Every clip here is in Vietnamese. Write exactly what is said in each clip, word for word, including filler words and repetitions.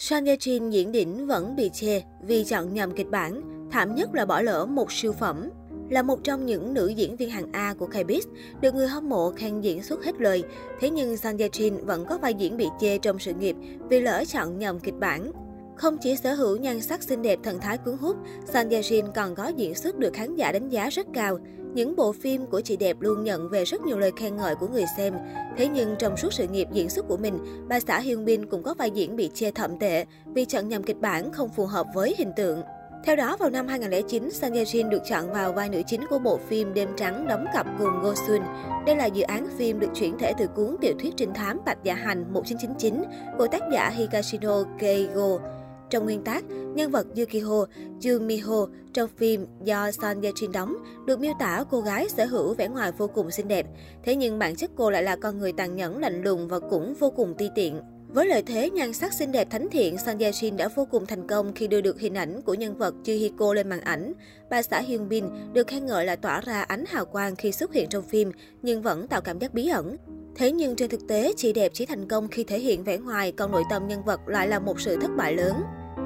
Son Ye Jin diễn đỉnh vẫn bị chê vì chọn nhầm kịch bản, thảm nhất là bỏ lỡ một siêu phẩm. Là một trong những nữ diễn viên hàng A của Kbiz, được người hâm mộ khen diễn xuất hết lời, thế nhưng Son Ye Jin vẫn có vai diễn bị chê trong sự nghiệp vì lỡ chọn nhầm kịch bản. Không chỉ sở hữu nhan sắc xinh đẹp, thần thái cuốn hút, Son Ye Jin còn có diễn xuất được khán giả đánh giá rất cao. Những bộ phim của chị đẹp luôn nhận về rất nhiều lời khen ngợi của người xem. Thế nhưng trong suốt sự nghiệp diễn xuất của mình, bà xã Hyun Bin cũng có vai diễn bị chê thậm tệ vì chọn nhầm kịch bản không phù hợp với hình tượng. Theo đó, vào năm hai nghìn không trăm lẻ chín, Son Ye Jin được chọn vào vai nữ chính của bộ phim Đêm Trắng đóng cặp cùng Go Soo. Đây là dự án phim được chuyển thể từ cuốn tiểu thuyết trinh thám Bạch Dạ Hành một nghìn chín trăm chín mươi chín của tác giả Higashino Keigo. Trong nguyên tác, nhân vật Yukiho, Yumiho trong phim do Son Ye Jin đóng được miêu tả cô gái sở hữu vẻ ngoài vô cùng xinh đẹp. Thế nhưng bản chất cô lại là con người tàn nhẫn, lạnh lùng và cũng vô cùng ti tiện. Với lợi thế nhan sắc xinh đẹp thánh thiện, Son Ye Jin đã vô cùng thành công khi đưa được hình ảnh của nhân vật Yuhiko lên màn ảnh. Bà xã Hyun Bin được khen ngợi là tỏa ra ánh hào quang khi xuất hiện trong phim nhưng vẫn tạo cảm giác bí ẩn. Thế nhưng trên thực tế, chị đẹp chỉ thành công khi thể hiện vẻ ngoài, còn nội tâm nhân vật lại là một sự thất bại lớn.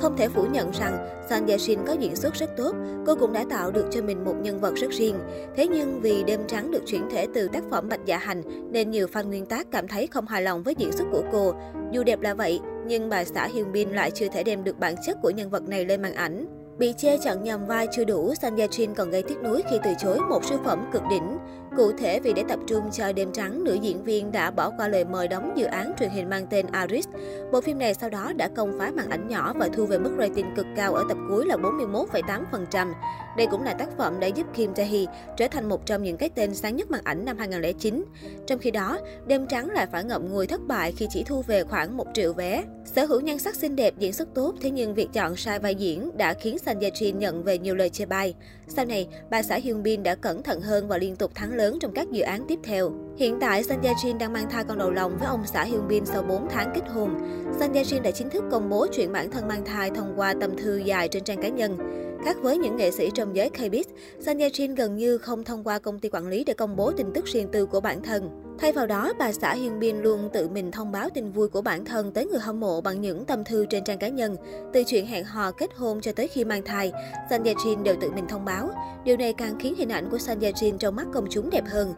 Không thể phủ nhận rằng Son Ye Jin có diễn xuất rất tốt, cô cũng đã tạo được cho mình một nhân vật rất riêng. Thế nhưng vì Đêm Trắng được chuyển thể từ tác phẩm Bạch Dạ Hành nên nhiều fan nguyên tác cảm thấy không hài lòng với diễn xuất của cô. Dù đẹp là vậy, nhưng bà xã Hyun Bin lại chưa thể đem được bản chất của nhân vật này lên màn ảnh. Bị chê chọn nhầm vai chưa đủ, Son Ye Jin còn gây tiếc nuối khi từ chối một siêu phẩm cực đỉnh. Cụ thể, vì để tập trung cho Đêm Trắng, nữ diễn viên đã bỏ qua lời mời đóng dự án truyền hình mang tên Aris. Bộ phim này sau đó đã công phá màn ảnh nhỏ và thu về mức rating cực cao ở tập cuối là bốn mươi mốt phẩy tám phần trăm. Đây cũng là tác phẩm đã giúp Kim Tae-hee trở thành một trong những cái tên sáng nhất màn ảnh năm hai nghìn không trăm lẻ chín. Trong khi đó, Đêm Trắng lại phải ngậm ngùi thất bại khi chỉ thu về khoảng một triệu vé. Sở hữu nhan sắc xinh đẹp, diễn xuất tốt, thế nhưng việc chọn sai vai diễn đã khiến Son Ye Jin nhận về nhiều lời chê bai. Sau này, bà xã Hyun Bin đã cẩn thận hơn và liên tục thắng lớn trong các dự án tiếp theo. Hiện tại, Son Ye Jin đang mang thai con đầu lòng với ông xã Hyun Bin sau bốn tháng kết hôn. Son Ye Jin đã chính thức công bố chuyện bản thân mang thai thông qua tâm thư dài trên trang cá nhân. Khác với những nghệ sĩ trong giới Kbiz, Son Ye Jin gần như không thông qua công ty quản lý để công bố tin tức riêng tư của bản thân. Thay vào đó, bà xã Hyun Bin luôn tự mình thông báo tin vui của bản thân tới người hâm mộ bằng những tâm thư trên trang cá nhân. Từ chuyện hẹn hò, kết hôn cho tới khi mang thai, Son Ye Jin đều tự mình thông báo. Điều này càng khiến hình ảnh của Son Ye Jin trong mắt công chúng đẹp hơn.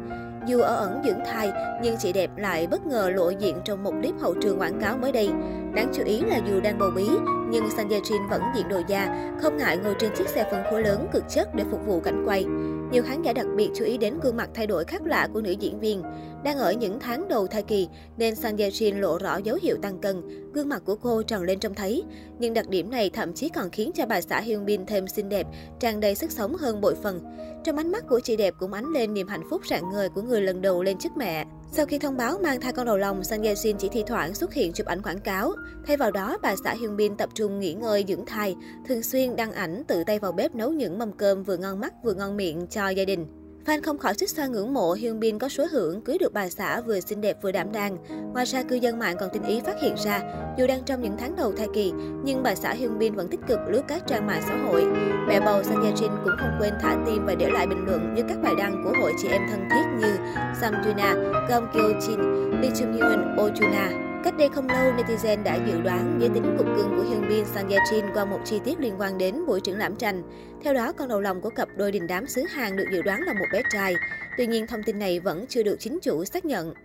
Dù ở ẩn dưỡng thai, nhưng chị đẹp lại bất ngờ lộ diện trong một clip hậu trường quảng cáo mới đây. Đáng chú ý là dù đang bầu bí, nhưng Son Ye Jin vẫn diện đồ da, không ngại ngồi trên chiếc xe phân khối lớn cực chất để phục vụ cảnh quay. Nhiều khán giả đặc biệt chú ý đến gương mặt thay đổi khác lạ của nữ diễn viên. Đang ở những tháng đầu thai kỳ nên Son Ye Jin lộ rõ dấu hiệu tăng cân, gương mặt của cô tròn lên trông thấy. Nhưng đặc điểm này thậm chí còn khiến cho bà xã Hyun Bin thêm xinh đẹp, tràn đầy sức sống hơn bội phần. Trong ánh mắt của chị đẹp cũng ánh lên niềm hạnh phúc rạng ngời của người lần đầu lên chức mẹ. Sau khi thông báo mang thai con đầu lòng, Son Ye Jin chỉ thi thoảng xuất hiện chụp ảnh quảng cáo. Thay vào đó, bà xã Hyun Bin tập trung nghỉ ngơi dưỡng thai, thường xuyên đăng ảnh tự tay vào bếp nấu những mâm cơm vừa ngon mắt vừa ngon miệng cho gia đình. Fan không khỏi xích xoa ngưỡng mộ Hyun Bin có số hưởng cưới được bà xã vừa xinh đẹp vừa đảm đang. Ngoài ra, cư dân mạng còn tinh ý phát hiện ra, dù đang trong những tháng đầu thai kỳ, nhưng bà xã Hyun Bin vẫn tích cực lướt các trang mạng xã hội. Mẹ bầu Son Ye Jin cũng không quên thả tim và để lại bình luận dưới các bài đăng của hội chị em thân thiết như Samjuna, Kang Kyujin, Lee Chung Hyeon, Ojuna. Cách đây không lâu, netizen đã dự đoán giới tính cục cưng của Hyun Bin, Son Ye Jin qua một chi tiết liên quan đến buổi triển lãm tranh. Theo đó, con đầu lòng của cặp đôi đình đám xứ Hàn được dự đoán là một bé trai. Tuy nhiên, thông tin này vẫn chưa được chính chủ xác nhận.